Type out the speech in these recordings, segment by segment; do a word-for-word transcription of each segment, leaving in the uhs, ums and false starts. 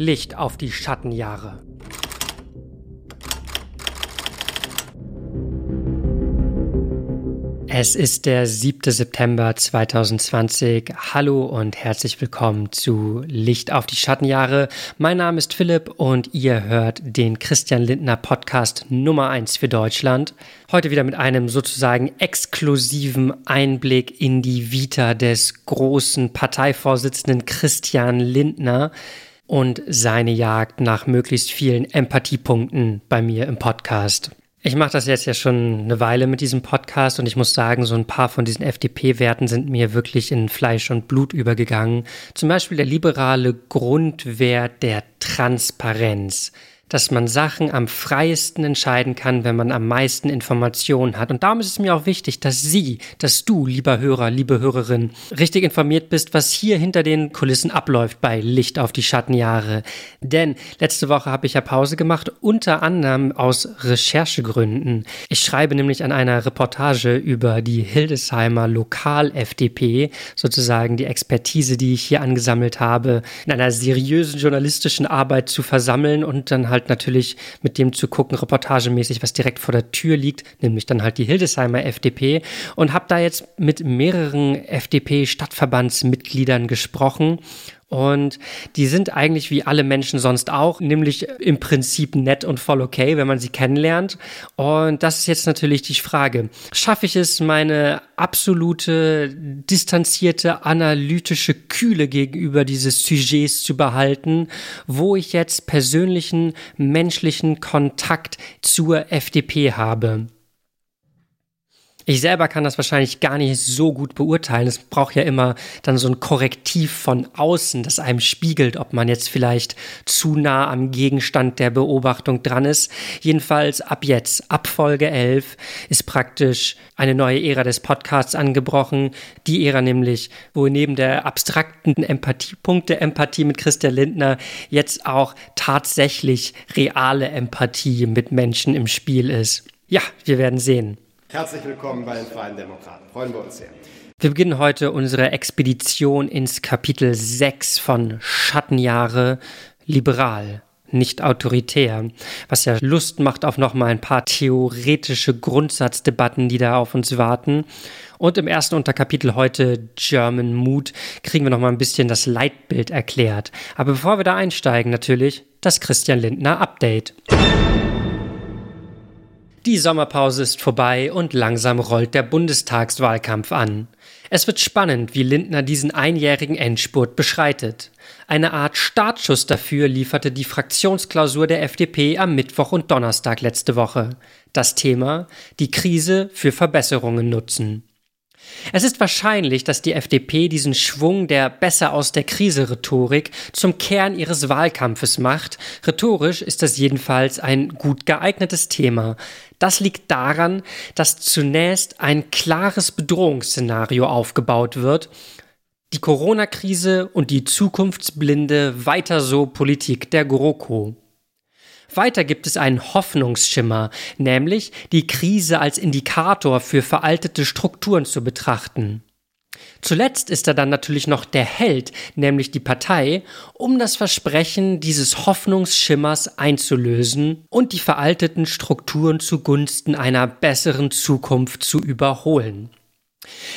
Licht auf die Schattenjahre. Es ist der siebter September zweitausendzwanzig. Hallo und herzlich willkommen zu Licht auf die Schattenjahre. Mein Name ist Philipp und ihr hört den Christian Lindner Podcast Nummer eins für Deutschland. Heute wieder mit einem sozusagen exklusiven Einblick in die Vita des großen Parteivorsitzenden Christian Lindner und seine Jagd nach möglichst vielen Empathiepunkten bei mir im Podcast. Ich mache das jetzt ja schon eine Weile mit diesem Podcast und ich muss sagen, so ein paar von diesen F D P-Werten sind mir wirklich in Fleisch und Blut übergegangen. Zum Beispiel der liberale Grundwert der Transparenz, dass man Sachen am freiesten entscheiden kann, wenn man am meisten Informationen hat. Und darum ist es mir auch wichtig, dass Sie, dass du, lieber Hörer, liebe Hörerin, richtig informiert bist, was hier hinter den Kulissen abläuft bei Licht auf die Schattenjahre. Denn letzte Woche habe ich ja Pause gemacht, unter anderem aus Recherchegründen. Ich schreibe nämlich an einer Reportage über die Hildesheimer Lokal-F D P, sozusagen die Expertise, die ich hier angesammelt habe, in einer seriösen journalistischen Arbeit zu versammeln und dann halt natürlich mit dem zu gucken, reportagemäßig, was direkt vor der Tür liegt, nämlich dann halt die Hildesheimer F D P, und habe da jetzt mit mehreren F D P-Stadtverbandsmitgliedern gesprochen. Und die sind eigentlich wie alle Menschen sonst auch, nämlich im Prinzip nett und voll okay, wenn man sie kennenlernt. Und das ist jetzt natürlich die Frage, schaffe ich es, meine absolute, distanzierte, analytische Kühle gegenüber dieses Sujets zu behalten, wo ich jetzt persönlichen, menschlichen Kontakt zur F D P habe? Ich selber kann das wahrscheinlich gar nicht so gut beurteilen. Es braucht ja immer dann so ein Korrektiv von außen, das einem spiegelt, ob man jetzt vielleicht zu nah am Gegenstand der Beobachtung dran ist. Jedenfalls ab jetzt, ab Folge elf, ist praktisch eine neue Ära des Podcasts angebrochen. Die Ära nämlich, wo neben der abstrakten Empathiepunkt der Empathie mit Christian Lindner jetzt auch tatsächlich reale Empathie mit Menschen im Spiel ist. Ja, wir werden sehen. Herzlich willkommen bei den Freien Demokraten. Freuen wir uns sehr. Wir beginnen heute unsere Expedition ins Kapitel sechs von Schattenjahre, liberal, nicht autoritär, was ja Lust macht auf nochmal ein paar theoretische Grundsatzdebatten, die da auf uns warten. Und im ersten Unterkapitel heute, German Mood, kriegen wir nochmal ein bisschen das Leitbild erklärt. Aber bevor wir da einsteigen, natürlich das Christian Lindner Update. Die Sommerpause ist vorbei und langsam rollt der Bundestagswahlkampf an. Es wird spannend, wie Lindner diesen einjährigen Endspurt beschreitet. Eine Art Startschuss dafür lieferte die Fraktionsklausur der F D P am Mittwoch und Donnerstag letzte Woche. Das Thema: die Krise für Verbesserungen nutzen. Es ist wahrscheinlich, dass die F D P diesen Schwung der »besser aus der Krise«-Rhetorik zum Kern ihres Wahlkampfes macht. Rhetorisch ist das jedenfalls ein gut geeignetes Thema. Das liegt daran, dass zunächst ein klares Bedrohungsszenario aufgebaut wird. Die Corona-Krise und die zukunftsblinde Weiter-so-Politik der GroKo. Weiter gibt es einen Hoffnungsschimmer, nämlich die Krise als Indikator für veraltete Strukturen zu betrachten. Zuletzt ist da dann natürlich noch der Held, nämlich die Partei, um das Versprechen dieses Hoffnungsschimmers einzulösen und die veralteten Strukturen zugunsten einer besseren Zukunft zu überholen.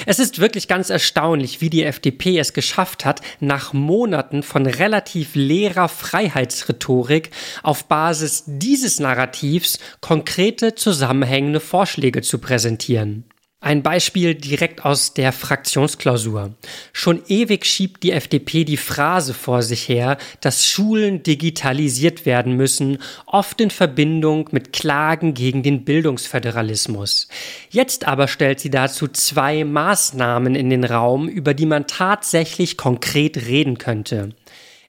Es ist wirklich ganz erstaunlich, wie die F D P es geschafft hat, nach Monaten von relativ leerer Freiheitsrhetorik auf Basis dieses Narrativs konkrete, zusammenhängende Vorschläge zu präsentieren. Ein Beispiel direkt aus der Fraktionsklausur. Schon ewig schiebt die F D P die Phrase vor sich her, dass Schulen digitalisiert werden müssen, oft in Verbindung mit Klagen gegen den Bildungsföderalismus. Jetzt aber stellt sie dazu zwei Maßnahmen in den Raum, über die man tatsächlich konkret reden könnte.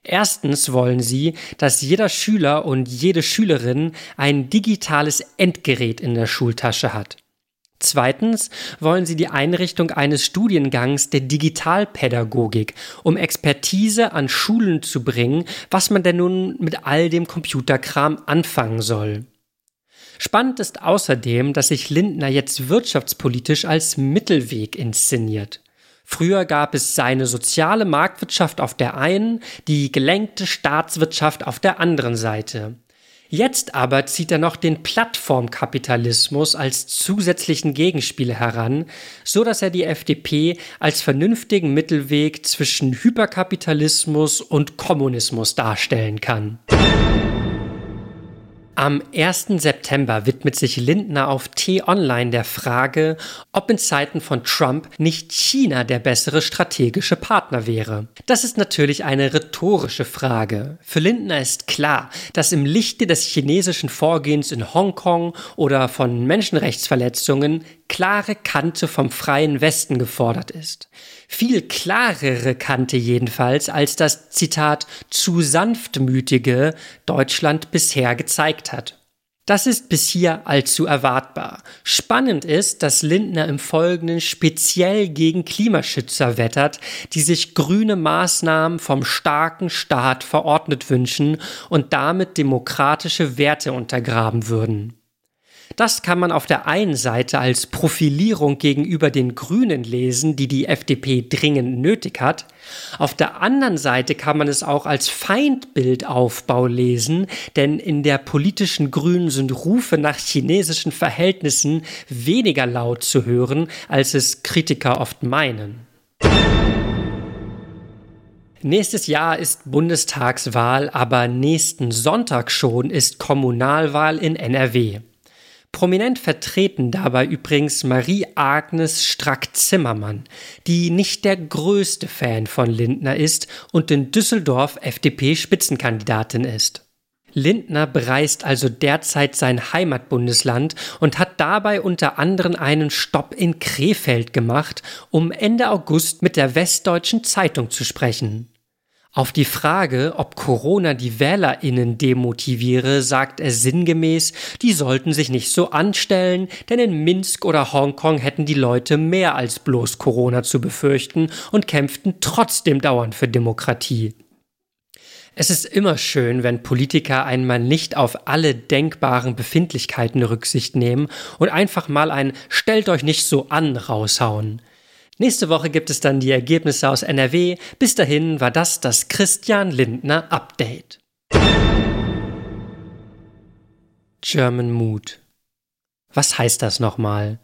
Erstens wollen sie, dass jeder Schüler und jede Schülerin ein digitales Endgerät in der Schultasche hat. Zweitens wollen sie die Einrichtung eines Studiengangs der Digitalpädagogik, um Expertise an Schulen zu bringen, was man denn nun mit all dem Computerkram anfangen soll. Spannend ist außerdem, dass sich Lindner jetzt wirtschaftspolitisch als Mittelweg inszeniert. Früher gab es seine soziale Marktwirtschaft auf der einen, die gelenkte Staatswirtschaft auf der anderen Seite. Jetzt aber zieht er noch den Plattformkapitalismus als zusätzlichen Gegenspieler heran, so dass er die F D P als vernünftigen Mittelweg zwischen Hyperkapitalismus und Kommunismus darstellen kann. Am ersten September widmet sich Lindner auf T-Online der Frage, ob in Zeiten von Trump nicht China der bessere strategische Partner wäre. Das ist natürlich eine rhetorische Frage. Für Lindner ist klar, dass im Lichte des chinesischen Vorgehens in Hongkong oder von Menschenrechtsverletzungen klare Kante vom freien Westen gefordert ist. Viel klarere Kante jedenfalls als das, Zitat, zu sanftmütige Deutschland bisher gezeigt hat. Das ist bis hier allzu erwartbar. Spannend ist, dass Lindner im Folgenden speziell gegen Klimaschützer wettert, die sich grüne Maßnahmen vom starken Staat verordnet wünschen und damit demokratische Werte untergraben würden. Das kann man auf der einen Seite als Profilierung gegenüber den Grünen lesen, die die F D P dringend nötig hat. Auf der anderen Seite kann man es auch als Feindbildaufbau lesen, denn in der politischen Grünen sind Rufe nach chinesischen Verhältnissen weniger laut zu hören, als es Kritiker oft meinen. Nächstes Jahr ist Bundestagswahl, aber nächsten Sonntag schon ist Kommunalwahl in N R W. Prominent vertreten dabei übrigens Marie-Agnes Strack-Zimmermann, die nicht der größte Fan von Lindner ist und in Düsseldorf F D P-Spitzenkandidatin ist. Lindner bereist also derzeit sein Heimatbundesland und hat dabei unter anderem einen Stopp in Krefeld gemacht, um Ende August mit der Westdeutschen Zeitung zu sprechen. Auf die Frage, ob Corona die WählerInnen demotiviere, sagt er sinngemäß, die sollten sich nicht so anstellen, denn in Minsk oder Hongkong hätten die Leute mehr als bloß Corona zu befürchten und kämpften trotzdem dauernd für Demokratie. Es ist immer schön, wenn Politiker einmal nicht auf alle denkbaren Befindlichkeiten Rücksicht nehmen und einfach mal ein »Stellt euch nicht so an« raushauen. Nächste Woche gibt es dann die Ergebnisse aus N R W. Bis dahin war das das Christian Lindner Update. German Mood. Was heißt das nochmal?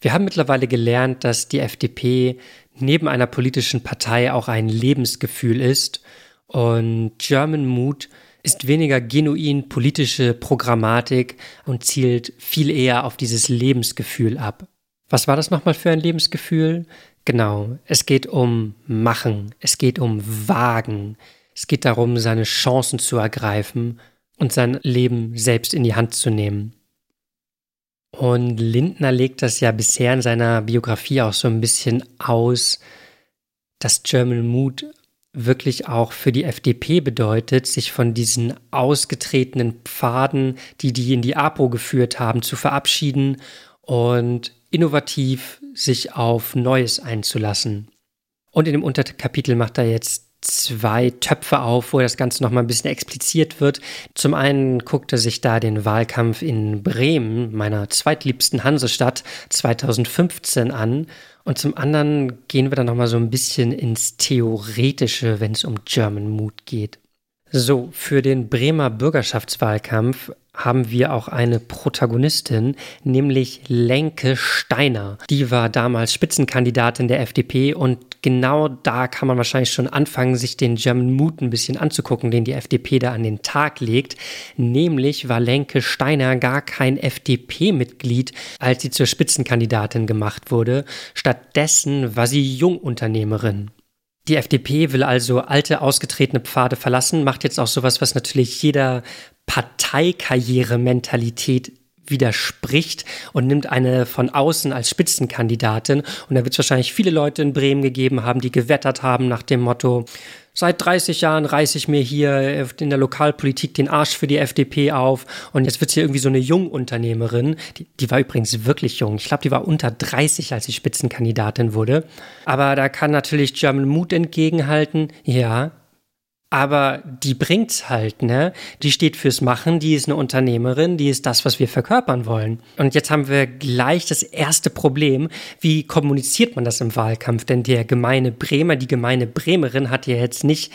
Wir haben mittlerweile gelernt, dass die F D P neben einer politischen Partei auch ein Lebensgefühl ist. Und German Mood ist weniger genuin politische Programmatik und zielt viel eher auf dieses Lebensgefühl ab. Was war das nochmal für ein Lebensgefühl? Genau, es geht um Machen, es geht um Wagen, es geht darum, seine Chancen zu ergreifen und sein Leben selbst in die Hand zu nehmen. Und Lindner legt das ja bisher in seiner Biografie auch so ein bisschen aus, dass German Mood wirklich auch für die F D P bedeutet, sich von diesen ausgetretenen Pfaden, die die in die A P O geführt haben, zu verabschieden und innovativ sich auf Neues einzulassen. Und in dem Unterkapitel macht er jetzt zwei Töpfe auf, wo das Ganze nochmal ein bisschen expliziert wird. Zum einen guckt er sich da den Wahlkampf in Bremen, meiner zweitliebsten Hansestadt, zweitausendfünfzehn an. Und zum anderen gehen wir dann nochmal so ein bisschen ins Theoretische, wenn es um German Mood geht. So, für den Bremer Bürgerschaftswahlkampf haben wir auch eine Protagonistin, nämlich Lencke Steiner. Die war damals Spitzenkandidatin der F D P und genau da kann man wahrscheinlich schon anfangen, sich den German Mood ein bisschen anzugucken, den die F D P da an den Tag legt. Nämlich war Lencke Steiner gar kein F D P-Mitglied, als sie zur Spitzenkandidatin gemacht wurde. Stattdessen war sie Jungunternehmerin. Die F D P will also alte, ausgetretene Pfade verlassen, macht jetzt auch sowas, was natürlich jeder Parteikarrierementalität widerspricht und nimmt eine von außen als Spitzenkandidatin. Und da wird es wahrscheinlich viele Leute in Bremen gegeben haben, die gewettert haben nach dem Motto, seit dreißig Jahren reiße ich mir hier in der Lokalpolitik den Arsch für die F D P auf und jetzt wird es hier irgendwie so eine Jungunternehmerin. Die, die war übrigens wirklich jung. Ich glaube, die war unter dreißig, als sie Spitzenkandidatin wurde. Aber da kann natürlich German Mood entgegenhalten. Ja, Aber die bringt's halt, ne? Die steht fürs Machen, die ist eine Unternehmerin, die ist das, was wir verkörpern wollen. Und jetzt haben wir gleich das erste Problem. Wie kommuniziert man das im Wahlkampf? Denn der gemeine Bremer, die gemeine Bremerin hat ja jetzt nicht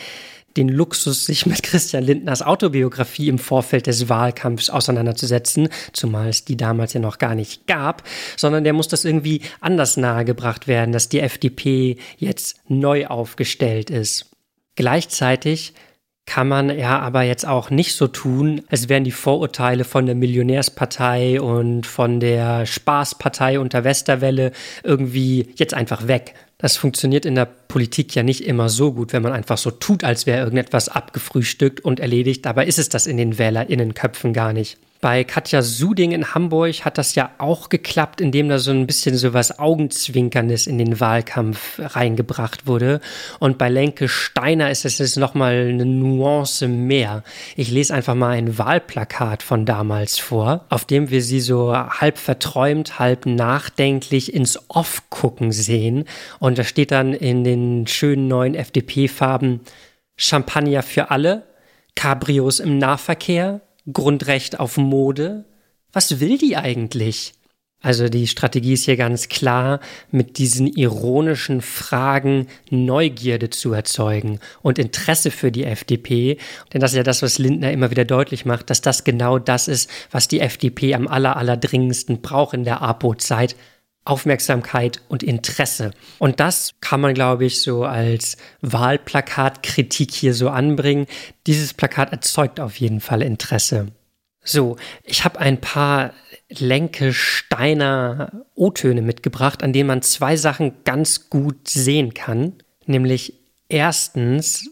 den Luxus, sich mit Christian Lindners Autobiografie im Vorfeld des Wahlkampfs auseinanderzusetzen, zumal es die damals ja noch gar nicht gab, sondern der muss das irgendwie anders nahegebracht werden, dass die F D P jetzt neu aufgestellt ist. Gleichzeitig kann man ja aber jetzt auch nicht so tun, als wären die Vorurteile von der Millionärspartei und von der Spaßpartei unter Westerwelle irgendwie jetzt einfach weg. Das funktioniert in der Politik ja nicht immer so gut, wenn man einfach so tut, als wäre irgendetwas abgefrühstückt und erledigt. Dabei ist es das in den WählerInnenköpfen gar nicht. Bei Katja Suding in Hamburg hat das ja auch geklappt, indem da so ein bisschen so was Augenzwinkerndes in den Wahlkampf reingebracht wurde. Und bei Lencke Steiner ist es jetzt nochmal eine Nuance mehr. Ich lese einfach mal ein Wahlplakat von damals vor, auf dem wir sie so halb verträumt, halb nachdenklich ins Off gucken sehen. Und da steht dann in den schönen neuen F D P-Farben Champagner für alle, Cabrios im Nahverkehr, Grundrecht auf Mode. Was will die eigentlich? Also die Strategie ist hier ganz klar, mit diesen ironischen Fragen Neugierde zu erzeugen und Interesse für die F D P. Denn das ist ja das, was Lindner immer wieder deutlich macht, dass das genau das ist, was die F D P am aller, aller dringendsten braucht in der A P O-Zeit. Aufmerksamkeit und Interesse. Und das kann man, glaube ich, so als Wahlplakatkritik hier so anbringen. Dieses Plakat erzeugt auf jeden Fall Interesse. So, ich habe ein paar Lencke Steiner O-Töne mitgebracht, an denen man zwei Sachen ganz gut sehen kann. Nämlich erstens,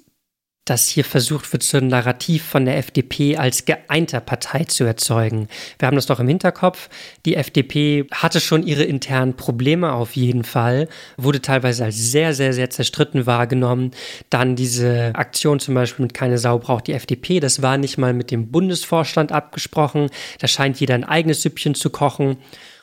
dass hier versucht wird, so ein Narrativ von der F D P als geeinter Partei zu erzeugen. Wir haben das doch im Hinterkopf. Die F D P hatte schon ihre internen Probleme auf jeden Fall, wurde teilweise als sehr, sehr, sehr zerstritten wahrgenommen. Dann diese Aktion zum Beispiel mit Keine Sau braucht die F D P, das war nicht mal mit dem Bundesvorstand abgesprochen. Da scheint jeder ein eigenes Süppchen zu kochen.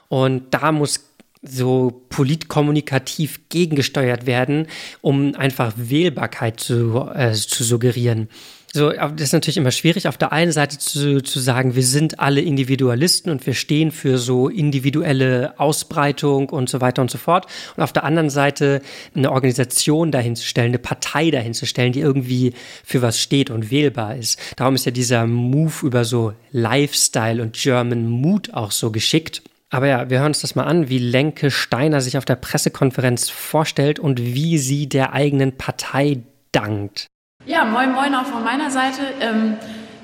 Und da muss so politkommunikativ gegengesteuert werden, um einfach Wählbarkeit zu, äh, zu suggerieren. So, das ist natürlich immer schwierig, auf der einen Seite zu, zu sagen, wir sind alle Individualisten und wir stehen für so individuelle Ausbreitung und so weiter und so fort. Und auf der anderen Seite eine Organisation dahinzustellen, eine Partei dahinzustellen, die irgendwie für was steht und wählbar ist. Darum ist ja dieser Move über so Lifestyle und German Mood auch so geschickt. Aber ja, wir hören uns das mal an, wie Lencke Steiner sich auf der Pressekonferenz vorstellt und wie sie der eigenen Partei dankt. Ja, moin moin auch von meiner Seite. Ähm,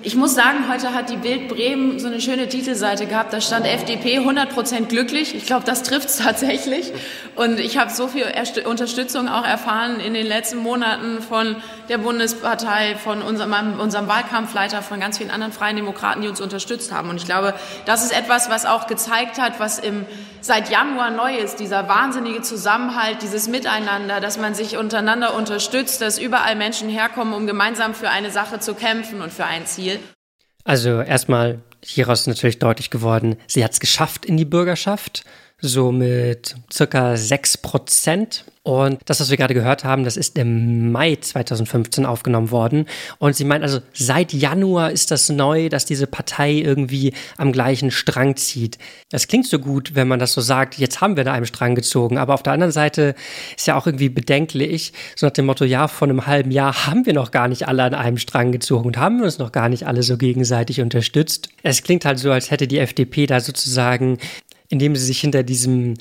ich muss sagen, heute hat die Bild Bremen so eine schöne Titelseite gehabt. Da stand F D P hundert Prozent glücklich. Ich glaube, das trifft es tatsächlich. Und ich habe so viel Erst- Unterstützung auch erfahren in den letzten Monaten von der Bundespartei, von unserem, unserem Wahlkampfleiter, von ganz vielen anderen Freien Demokraten, die uns unterstützt haben. Und ich glaube, das ist etwas, was auch gezeigt hat, was im seit Januar neu ist, dieser wahnsinnige Zusammenhalt, dieses Miteinander, dass man sich untereinander unterstützt, dass überall Menschen herkommen, um gemeinsam für eine Sache zu kämpfen und für ein Ziel. Also erstmal, hieraus ist natürlich deutlich geworden, sie hat es geschafft in die Bürgerschaft, so mit circa sechs Prozent. Und das, was wir gerade gehört haben, das ist im Mai zweitausendfünfzehn aufgenommen worden. Und sie meint also, seit Januar ist das neu, dass diese Partei irgendwie am gleichen Strang zieht. Das klingt so gut, wenn man das so sagt, jetzt haben wir da einen Strang gezogen. Aber auf der anderen Seite ist ja auch irgendwie bedenklich, so nach dem Motto, ja, vor einem halben Jahr haben wir noch gar nicht alle an einem Strang gezogen und haben uns noch gar nicht alle so gegenseitig unterstützt. Es klingt halt so, als hätte die F D P da sozusagen, indem sie sich hinter diesem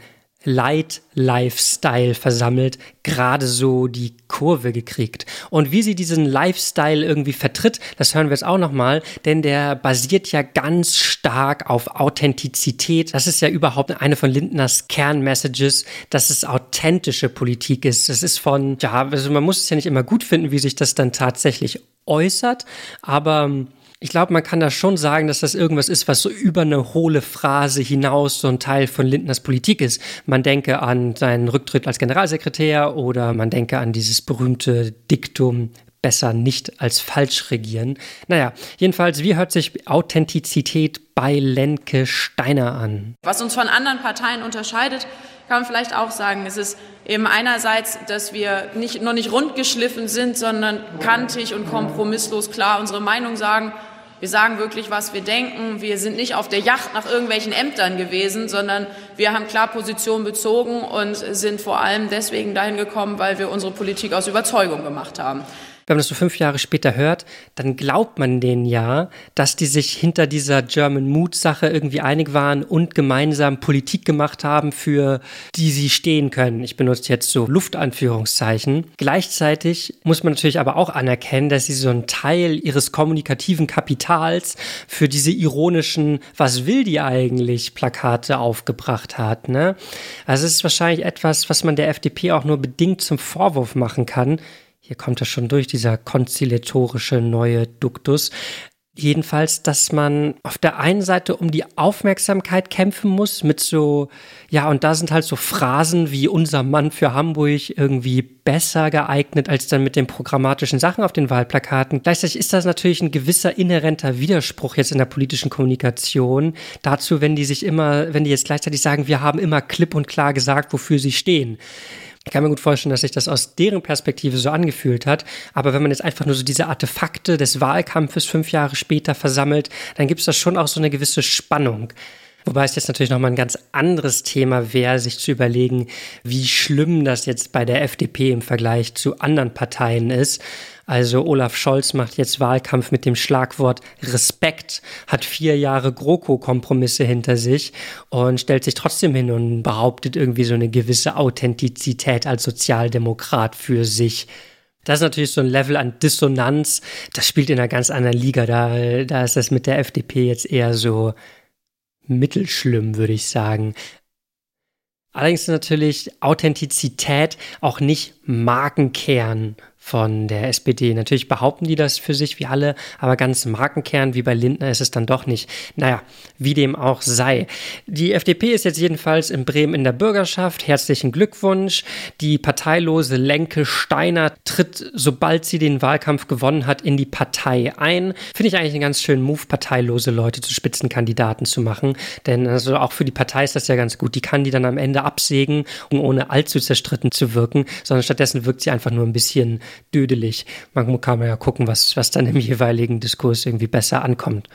Light-Lifestyle versammelt, gerade so die Kurve gekriegt. Und wie sie diesen Lifestyle irgendwie vertritt, das hören wir jetzt auch nochmal, denn der basiert ja ganz stark auf Authentizität. Das ist ja überhaupt eine von Lindners Kernmessages, dass es authentische Politik ist. Das ist von, ja, also man muss es ja nicht immer gut finden, wie sich das dann tatsächlich äußert, aber ich glaube, man kann da schon sagen, dass das irgendwas ist, was so über eine hohle Phrase hinaus so ein Teil von Lindners Politik ist. Man denke an seinen Rücktritt als Generalsekretär oder man denke an dieses berühmte Diktum, besser nicht als falsch regieren. Naja, jedenfalls, wie hört sich Authentizität bei Lencke Steiner an? Was uns von anderen Parteien unterscheidet, kann man vielleicht auch sagen, es ist eben einerseits, dass wir nicht, noch nicht rund geschliffen sind, sondern kantig und kompromisslos klar unsere Meinung sagen. Wir sagen wirklich, was wir denken. Wir sind nicht auf der Jagd nach irgendwelchen Ämtern gewesen, sondern wir haben klar Position bezogen und sind vor allem deswegen dahin gekommen, weil wir unsere Politik aus Überzeugung gemacht haben. Wenn man das so fünf Jahre später hört, dann glaubt man denen ja, dass die sich hinter dieser German-Mut-Sache irgendwie einig waren und gemeinsam Politik gemacht haben, für die sie stehen können. Ich benutze jetzt so Luftanführungszeichen. Gleichzeitig muss man natürlich aber auch anerkennen, dass sie so einen Teil ihres kommunikativen Kapitals für diese ironischen "Was will die eigentlich?" Plakate aufgebracht hat, ne? Also es ist wahrscheinlich etwas, was man der F D P auch nur bedingt zum Vorwurf machen kann. Hier kommt das schon durch, dieser konziliatorische neue Duktus. Jedenfalls, dass man auf der einen Seite um die Aufmerksamkeit kämpfen muss mit so, ja, und da sind halt so Phrasen wie "unser Mann für Hamburg" irgendwie besser geeignet als dann mit den programmatischen Sachen auf den Wahlplakaten. Gleichzeitig ist das natürlich ein gewisser inhärenter Widerspruch jetzt in der politischen Kommunikation dazu, wenn die sich immer, wenn die jetzt gleichzeitig sagen, wir haben immer klipp und klar gesagt, wofür sie stehen. Ich kann mir gut vorstellen, dass sich das aus deren Perspektive so angefühlt hat. Aber wenn man jetzt einfach nur so diese Artefakte des Wahlkampfes fünf Jahre später versammelt, dann gibt es da schon auch so eine gewisse Spannung. Wobei es jetzt natürlich nochmal ein ganz anderes Thema wäre, sich zu überlegen, wie schlimm das jetzt bei der F D P im Vergleich zu anderen Parteien ist. Also Olaf Scholz macht jetzt Wahlkampf mit dem Schlagwort Respekt, hat vier Jahre GroKo-Kompromisse hinter sich und stellt sich trotzdem hin und behauptet irgendwie so eine gewisse Authentizität als Sozialdemokrat für sich. Das ist natürlich so ein Level an Dissonanz, das spielt in einer ganz anderen Liga. Da, da ist das mit der F D P jetzt eher so mittelschlimm, würde ich sagen. Allerdings ist natürlich Authentizität auch nicht Markenkern von der S P D. Natürlich behaupten die das für sich wie alle, aber ganz Markenkern wie bei Lindner ist es dann doch nicht. Naja, wie dem auch sei. Die F D P ist jetzt jedenfalls in Bremen in der Bürgerschaft. Herzlichen Glückwunsch. Die parteilose Lencke Steiner tritt, sobald sie den Wahlkampf gewonnen hat, in die Partei ein. Finde ich eigentlich einen ganz schönen Move, parteilose Leute zu Spitzenkandidaten zu machen. Denn also auch für die Partei ist das ja ganz gut. Die kann die dann am Ende absägen, um ohne allzu zerstritten zu wirken, sondern stattdessen wirkt sie einfach nur ein bisschen dödelig. Man kann ja gucken, was, was dann im jeweiligen Diskurs irgendwie besser ankommt.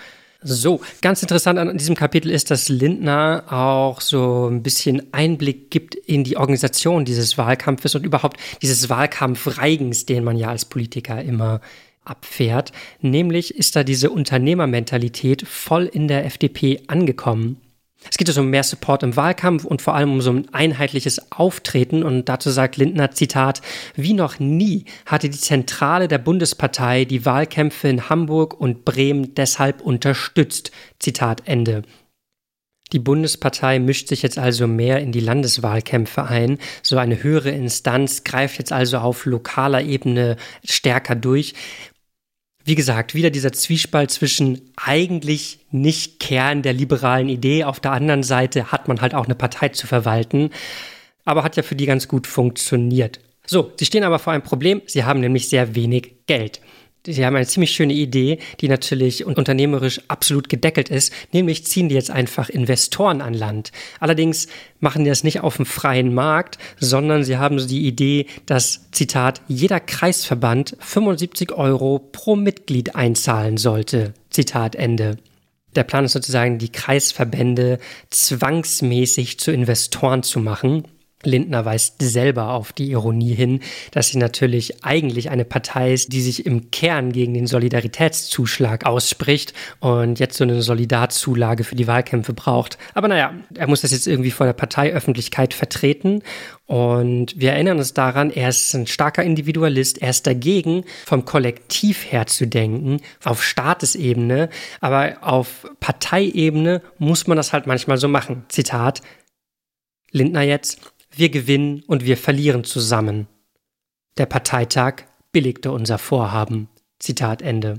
So, ganz interessant an diesem Kapitel ist, dass Lindner auch so ein bisschen Einblick gibt in die Organisation dieses Wahlkampfes und überhaupt dieses Wahlkampfreigens, den man ja als Politiker immer abfährt. Nämlich ist da diese Unternehmermentalität voll in der F D P angekommen. Es geht also um mehr Support im Wahlkampf und vor allem um so ein einheitliches Auftreten. Und dazu sagt Lindner, Zitat, wie noch nie hatte die Zentrale der Bundespartei die Wahlkämpfe in Hamburg und Bremen deshalb unterstützt. Zitat Ende. Die Bundespartei mischt sich jetzt also mehr in die Landeswahlkämpfe ein. So eine höhere Instanz greift jetzt also auf lokaler Ebene stärker durch. Wie gesagt, wieder dieser Zwiespalt zwischen eigentlich nicht Kern der liberalen Idee. Auf der anderen Seite hat man halt auch eine Partei zu verwalten, aber hat ja für die ganz gut funktioniert. So, sie stehen aber vor einem Problem. Sie haben nämlich sehr wenig Geld. Sie haben eine ziemlich schöne Idee, die natürlich unternehmerisch absolut gedeckelt ist. Nämlich ziehen die jetzt einfach Investoren an Land. Allerdings machen die das nicht auf dem freien Markt, sondern sie haben so die Idee, dass, Zitat, jeder Kreisverband fünfundsiebzig Euro pro Mitglied einzahlen sollte. Zitat Ende. Der Plan ist sozusagen, die Kreisverbände zwangsmäßig zu Investoren zu machen. Lindner weist selber auf die Ironie hin, dass sie natürlich eigentlich eine Partei ist, die sich im Kern gegen den Solidaritätszuschlag ausspricht und jetzt so eine Solidarzulage für die Wahlkämpfe braucht. Aber naja, er muss das jetzt irgendwie vor der Parteiöffentlichkeit vertreten. Und wir erinnern uns daran, er ist ein starker Individualist, er ist dagegen, vom Kollektiv her zu denken, auf Staatesebene. Aber auf Parteiebene muss man das halt manchmal so machen. Zitat Lindner jetzt. Wir gewinnen und wir verlieren zusammen. Der Parteitag billigte unser Vorhaben. Zitat Ende.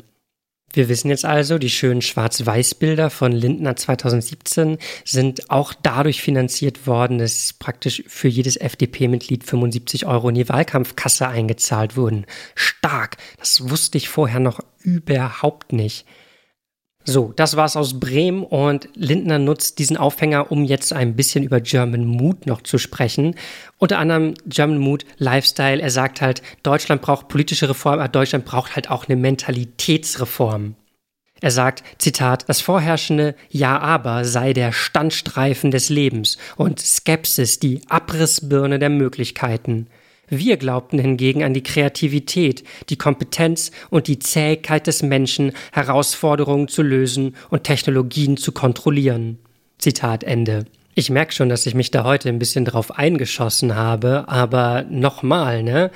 Wir wissen jetzt also, die schönen Schwarz-Weiß-Bilder von Lindner zweitausendsiebzehn sind auch dadurch finanziert worden, dass praktisch für jedes F D P-Mitglied fünfundsiebzig Euro in die Wahlkampfkasse eingezahlt wurden. Stark! Das wusste ich vorher noch überhaupt nicht. So, das war's aus Bremen und Lindner nutzt diesen Aufhänger, um jetzt ein bisschen über German Mood noch zu sprechen. Unter anderem German Mood, Lifestyle. Er sagt halt, Deutschland braucht politische Reformen, aber Deutschland braucht halt auch eine Mentalitätsreform. Er sagt, Zitat, das vorherrschende Ja-Aber sei der Standstreifen des Lebens und Skepsis die Abrissbirne der Möglichkeiten. Wir glaubten hingegen an die Kreativität, die Kompetenz und die Zähigkeit des Menschen, Herausforderungen zu lösen und Technologien zu kontrollieren. Zitat Ende. Ich merke schon, dass ich mich da heute ein bisschen drauf eingeschossen habe, aber nochmal, ne?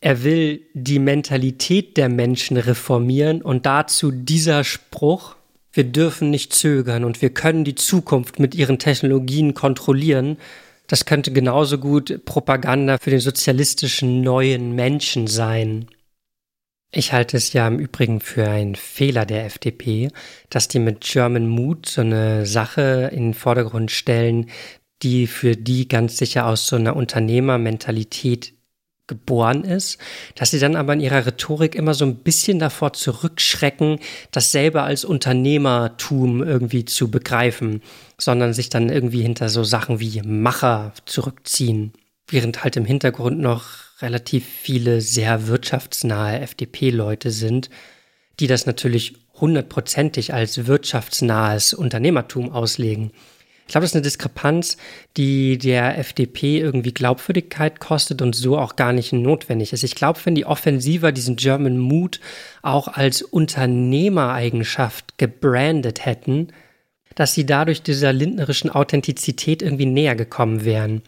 Er will die Mentalität der Menschen reformieren und dazu dieser Spruch: Wir dürfen nicht zögern und wir können die Zukunft mit ihren Technologien kontrollieren. Das könnte genauso gut Propaganda für den sozialistischen neuen Menschen sein. Ich halte es ja im Übrigen für einen Fehler der F D P, dass die mit German Mood so eine Sache in den Vordergrund stellen, die für die ganz sicher aus so einer Unternehmermentalität geboren ist, dass sie dann aber in ihrer Rhetorik immer so ein bisschen davor zurückschrecken, das selber als Unternehmertum irgendwie zu begreifen, sondern sich dann irgendwie hinter so Sachen wie Macher zurückziehen, während halt im Hintergrund noch relativ viele sehr wirtschaftsnahe F D P-Leute sind, die das natürlich hundertprozentig als wirtschaftsnahes Unternehmertum auslegen. Ich glaube, das ist eine Diskrepanz, die der F D P irgendwie Glaubwürdigkeit kostet und so auch gar nicht notwendig ist. Ich glaube, wenn die offensiver diesen German Mood auch als Unternehmereigenschaft gebrandet hätten, dass sie dadurch dieser lindnerischen Authentizität irgendwie näher gekommen wären.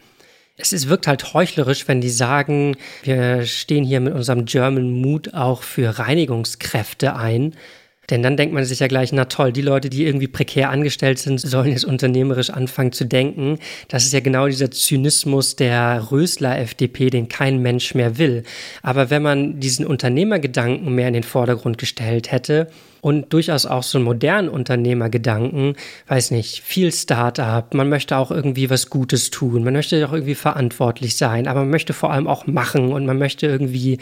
Es ist, wirkt halt heuchlerisch, wenn die sagen, wir stehen hier mit unserem German Mood auch für Reinigungskräfte ein. Denn dann denkt man sich ja gleich, na toll, die Leute, die irgendwie prekär angestellt sind, sollen jetzt unternehmerisch anfangen zu denken. Das ist ja genau dieser Zynismus der Rösler-F D P, den kein Mensch mehr will. Aber wenn man diesen Unternehmergedanken mehr in den Vordergrund gestellt hätte und durchaus auch so einen modernen Unternehmergedanken, weiß nicht, viel Start-up, man möchte auch irgendwie was Gutes tun, man möchte auch irgendwie verantwortlich sein, aber man möchte vor allem auch machen und man möchte irgendwie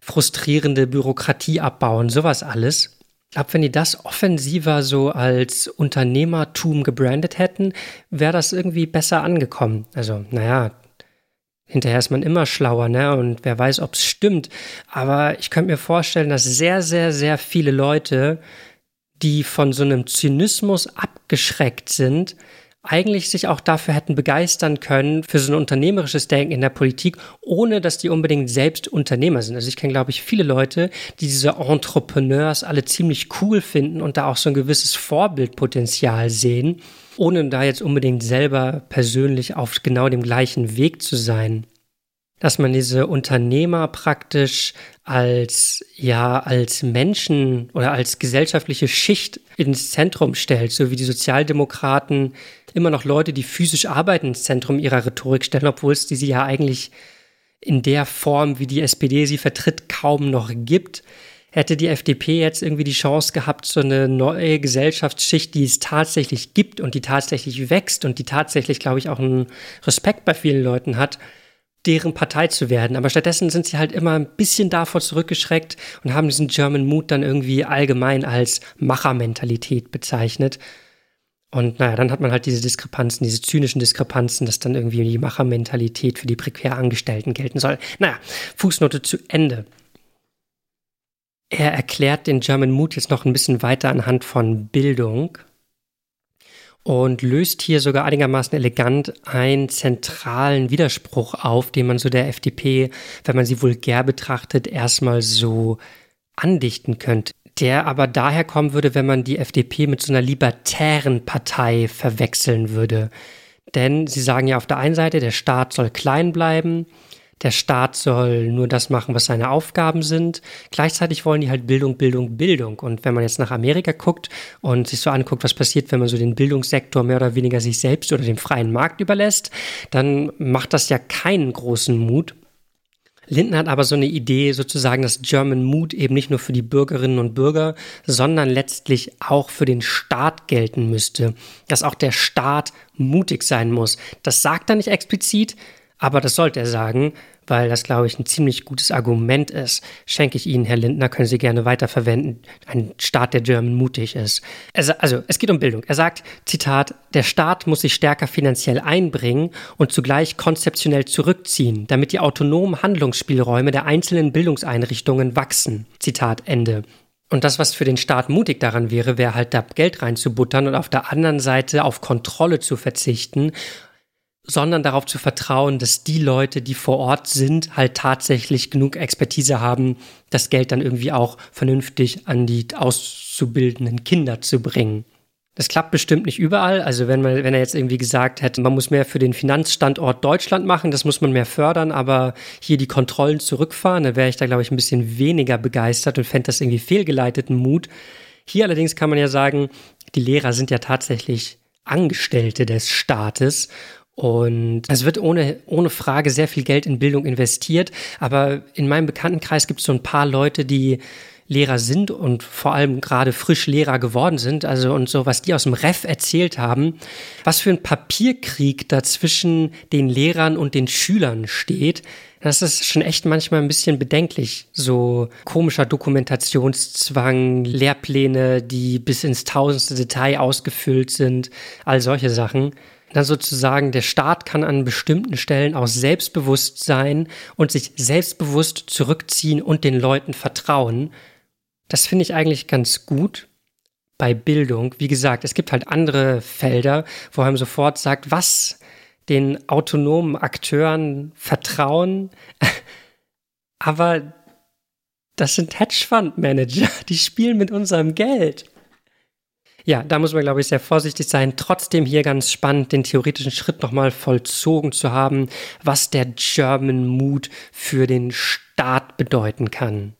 frustrierende Bürokratie abbauen, sowas alles. Ich glaube, wenn die das offensiver so als Unternehmertum gebrandet hätten, wäre das irgendwie besser angekommen. Also, naja, hinterher ist man immer schlauer, ne? Und wer weiß, ob es stimmt. Aber ich könnte mir vorstellen, dass sehr, sehr, sehr viele Leute, die von so einem Zynismus abgeschreckt sind, eigentlich sich auch dafür hätten begeistern können, für so ein unternehmerisches Denken in der Politik, ohne dass die unbedingt selbst Unternehmer sind. Also ich kenne, glaube ich, viele Leute, die diese Entrepreneurs alle ziemlich cool finden und da auch so ein gewisses Vorbildpotenzial sehen, ohne da jetzt unbedingt selber persönlich auf genau dem gleichen Weg zu sein. Dass man diese Unternehmer praktisch als, ja, als Menschen oder als gesellschaftliche Schicht ins Zentrum stellt, so wie die Sozialdemokraten immer noch Leute, die physisch arbeiten, ins Zentrum ihrer Rhetorik stellen, obwohl es die sie ja eigentlich in der Form, wie die S P D sie vertritt, kaum noch gibt. Hätte die F D P jetzt irgendwie die Chance gehabt, so eine neue Gesellschaftsschicht, die es tatsächlich gibt und die tatsächlich wächst und die tatsächlich, glaube ich, auch einen Respekt bei vielen Leuten hat, deren Partei zu werden. Aber stattdessen sind sie halt immer ein bisschen davor zurückgeschreckt und haben diesen German Mood dann irgendwie allgemein als Machermentalität bezeichnet. Und naja, dann hat man halt diese Diskrepanzen, diese zynischen Diskrepanzen, dass dann irgendwie die Machermentalität für die prekär Angestellten gelten soll. Naja, Fußnote zu Ende. Er erklärt den German Mood jetzt noch ein bisschen weiter anhand von Bildung und löst hier sogar einigermaßen elegant einen zentralen Widerspruch auf, den man so der F D P, wenn man sie vulgär betrachtet, erstmal so andichten könnte. Der aber daher kommen würde, wenn man die F D P mit so einer libertären Partei verwechseln würde. Denn sie sagen ja auf der einen Seite, der Staat soll klein bleiben, der Staat soll nur das machen, was seine Aufgaben sind. Gleichzeitig wollen die halt Bildung, Bildung, Bildung. Und wenn man jetzt nach Amerika guckt und sich so anguckt, was passiert, wenn man so den Bildungssektor mehr oder weniger sich selbst oder dem freien Markt überlässt, dann macht das ja keinen großen Mut. Lindner hat aber so eine Idee, sozusagen, dass German Mood eben nicht nur für die Bürgerinnen und Bürger, sondern letztlich auch für den Staat gelten müsste. Dass auch der Staat mutig sein muss. Das sagt er nicht explizit, Aber das sollte er sagen, weil das, glaube ich, ein ziemlich gutes Argument ist. Schenke ich Ihnen, Herr Lindner, können Sie gerne weiterverwenden. Ein Staat, der German mutig ist. Also, also es geht um Bildung. Er sagt, Zitat, der Staat muss sich stärker finanziell einbringen und zugleich konzeptionell zurückziehen, damit die autonomen Handlungsspielräume der einzelnen Bildungseinrichtungen wachsen. Zitat Ende. Und das, was für den Staat mutig daran wäre, wäre halt da Geld reinzubuttern und auf der anderen Seite auf Kontrolle zu verzichten, sondern darauf zu vertrauen, dass die Leute, die vor Ort sind, halt tatsächlich genug Expertise haben, das Geld dann irgendwie auch vernünftig an die auszubildenden Kinder zu bringen. Das klappt bestimmt nicht überall. Also wenn man, wenn er jetzt irgendwie gesagt hätte, man muss mehr für den Finanzstandort Deutschland machen, das muss man mehr fördern, aber hier die Kontrollen zurückfahren, dann wäre ich da, glaube ich, ein bisschen weniger begeistert und fände das irgendwie fehlgeleiteten Mut. Hier allerdings kann man ja sagen, die Lehrer sind ja tatsächlich Angestellte des Staates. Und es wird ohne, ohne Frage sehr viel Geld in Bildung investiert, aber in meinem Bekanntenkreis gibt es so ein paar Leute, die Lehrer sind und vor allem gerade frisch Lehrer geworden sind, also und so, was die aus dem Ref erzählt haben, was für ein Papierkrieg da zwischen den Lehrern und den Schülern steht, das ist schon echt manchmal ein bisschen bedenklich. So komischer Dokumentationszwang, Lehrpläne, die bis ins tausendste Detail ausgefüllt sind, all solche Sachen. Dann sozusagen, der Staat kann an bestimmten Stellen auch selbstbewusst sein und sich selbstbewusst zurückziehen und den Leuten vertrauen. Das finde ich eigentlich ganz gut bei Bildung. Wie gesagt, es gibt halt andere Felder, wo man sofort sagt, was den autonomen Akteuren vertrauen. Aber das sind Hedgefondsmanager, die spielen mit unserem Geld. Ja, da muss man, glaube ich, sehr vorsichtig sein. Trotzdem hier ganz spannend, den theoretischen Schritt nochmal vollzogen zu haben, was der German Mut für den Staat bedeuten kann.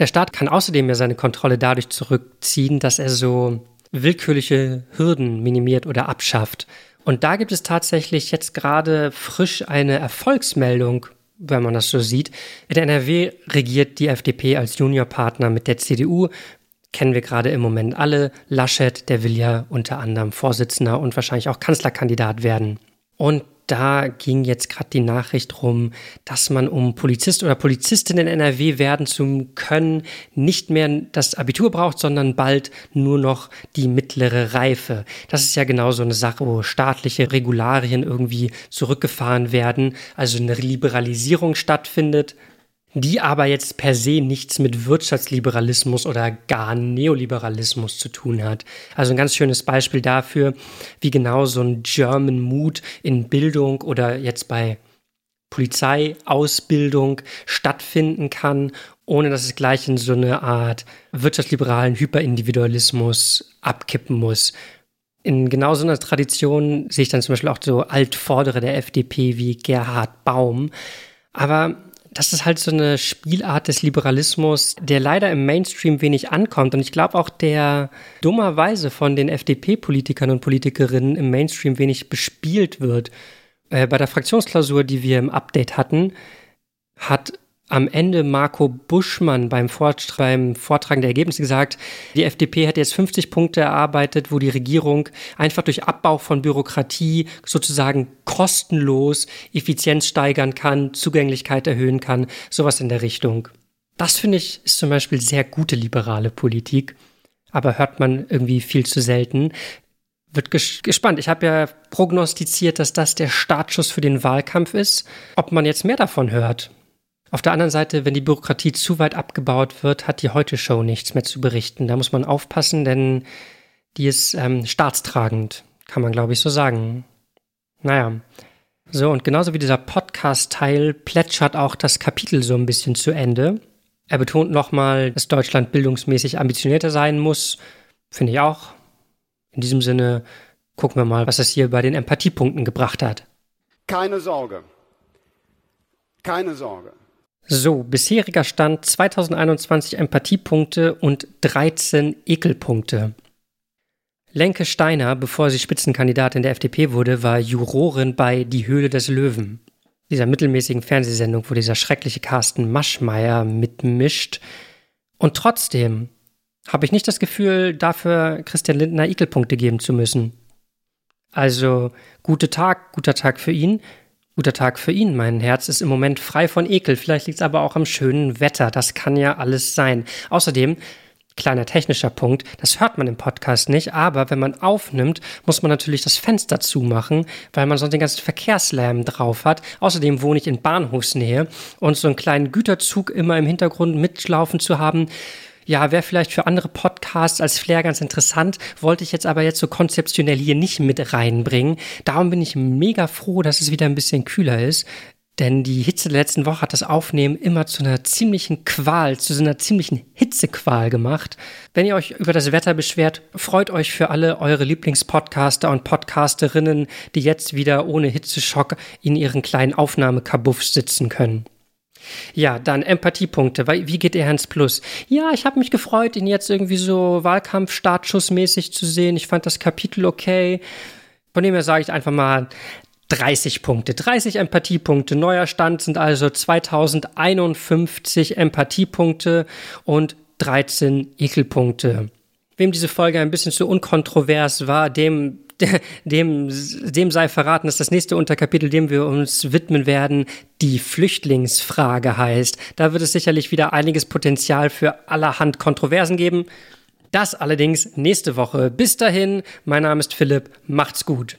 Der Staat kann außerdem ja seine Kontrolle dadurch zurückziehen, dass er so willkürliche Hürden minimiert oder abschafft. Und da gibt es tatsächlich jetzt gerade frisch eine Erfolgsmeldung, wenn man das so sieht. In der N R W regiert die F D P als Juniorpartner mit der C D U. Kennen wir gerade im Moment alle. Laschet, der will ja unter anderem Vorsitzender und wahrscheinlich auch Kanzlerkandidat werden. Und da ging jetzt gerade die Nachricht rum, dass man, um Polizist oder Polizistin in N R W werden zu können, nicht mehr das Abitur braucht, sondern bald nur noch die mittlere Reife. Das ist ja genau so eine Sache, wo staatliche Regularien irgendwie zurückgefahren werden, also eine Liberalisierung stattfindet, die aber jetzt per se nichts mit Wirtschaftsliberalismus oder gar Neoliberalismus zu tun hat. Also ein ganz schönes Beispiel dafür, wie genau so ein German Mut in Bildung oder jetzt bei Polizeiausbildung stattfinden kann, ohne dass es gleich in so eine Art wirtschaftsliberalen Hyperindividualismus abkippen muss. In genau so einer Tradition sehe ich dann zum Beispiel auch so Altvordere der F D P wie Gerhard Baum. Aber das ist halt so eine Spielart des Liberalismus, der leider im Mainstream wenig ankommt. Und ich glaube auch, der dummerweise von den F D P-Politikern und Politikerinnen im Mainstream wenig bespielt wird. Äh, bei der Fraktionsklausur, die wir im Update hatten, hat am Ende Marco Buschmann beim, Vort- beim Vortragen der Ergebnisse gesagt, die F D P hätte jetzt fünfzig Punkte erarbeitet, wo die Regierung einfach durch Abbau von Bürokratie sozusagen kostenlos Effizienz steigern kann, Zugänglichkeit erhöhen kann, sowas in der Richtung. Das, finde ich, ist zum Beispiel sehr gute liberale Politik, aber hört man irgendwie viel zu selten. Wird ges- gespannt. Ich habe ja prognostiziert, dass das der Startschuss für den Wahlkampf ist, ob man jetzt mehr davon hört. Auf der anderen Seite, wenn die Bürokratie zu weit abgebaut wird, hat die heute Show nichts mehr zu berichten. Da muss man aufpassen, denn die ist ähm, staatstragend, kann man, glaube ich, so sagen. Naja, so, und genauso wie dieser Podcast-Teil plätschert auch das Kapitel so ein bisschen zu Ende. Er betont nochmal, dass Deutschland bildungsmäßig ambitionierter sein muss. Finde ich auch. In diesem Sinne gucken wir mal, was das hier bei den Empathiepunkten gebracht hat. Keine Sorge. Keine Sorge. So, bisheriger Stand zweitausendeinundzwanzig Empathiepunkte und dreizehn Ekelpunkte. Lencke Steiner, bevor sie Spitzenkandidatin der F D P wurde, war Jurorin bei Die Höhle des Löwen, dieser mittelmäßigen Fernsehsendung, wo dieser schreckliche Carsten Maschmeyer mitmischt. Und trotzdem habe ich nicht das Gefühl, dafür Christian Lindner Ekelpunkte geben zu müssen. Also, guten Tag, guter Tag für ihn. Guter Tag für ihn. Mein Herz ist im Moment frei von Ekel. Vielleicht liegt es aber auch am schönen Wetter. Das kann ja alles sein. Außerdem, kleiner technischer Punkt, das hört man im Podcast nicht, aber wenn man aufnimmt, muss man natürlich das Fenster zumachen, weil man sonst den ganzen Verkehrslärm drauf hat. Außerdem wohne ich in Bahnhofsnähe und so einen kleinen Güterzug immer im Hintergrund mitlaufen zu haben, ja, wäre vielleicht für andere Podcasts als Flair ganz interessant, wollte ich jetzt aber jetzt so konzeptionell hier nicht mit reinbringen. Darum bin ich mega froh, dass es wieder ein bisschen kühler ist, denn die Hitze der letzten Woche hat das Aufnehmen immer zu einer ziemlichen Qual, zu so einer ziemlichen Hitzequal gemacht. Wenn ihr euch über das Wetter beschwert, freut euch für alle eure Lieblingspodcaster und Podcasterinnen, die jetzt wieder ohne Hitzeschock in ihren kleinen Aufnahmekabuff sitzen können. Ja, dann Empathiepunkte. Wie geht er ins Plus? Ja, ich habe mich gefreut, ihn jetzt irgendwie so Wahlkampf-Startschussmäßig zu sehen. Ich fand das Kapitel okay. Von dem her sage ich einfach mal dreißig Punkte. dreißig Empathiepunkte. Neuer Stand sind also zweitausendeinundfünfzig Empathiepunkte und dreizehn Ekelpunkte. Wem diese Folge ein bisschen zu unkontrovers war, dem... Dem, dem sei verraten, dass das nächste Unterkapitel, dem wir uns widmen werden, die Flüchtlingsfrage heißt. Da wird es sicherlich wieder einiges Potenzial für allerhand Kontroversen geben. Das allerdings nächste Woche. Bis dahin, mein Name ist Philipp, macht's gut.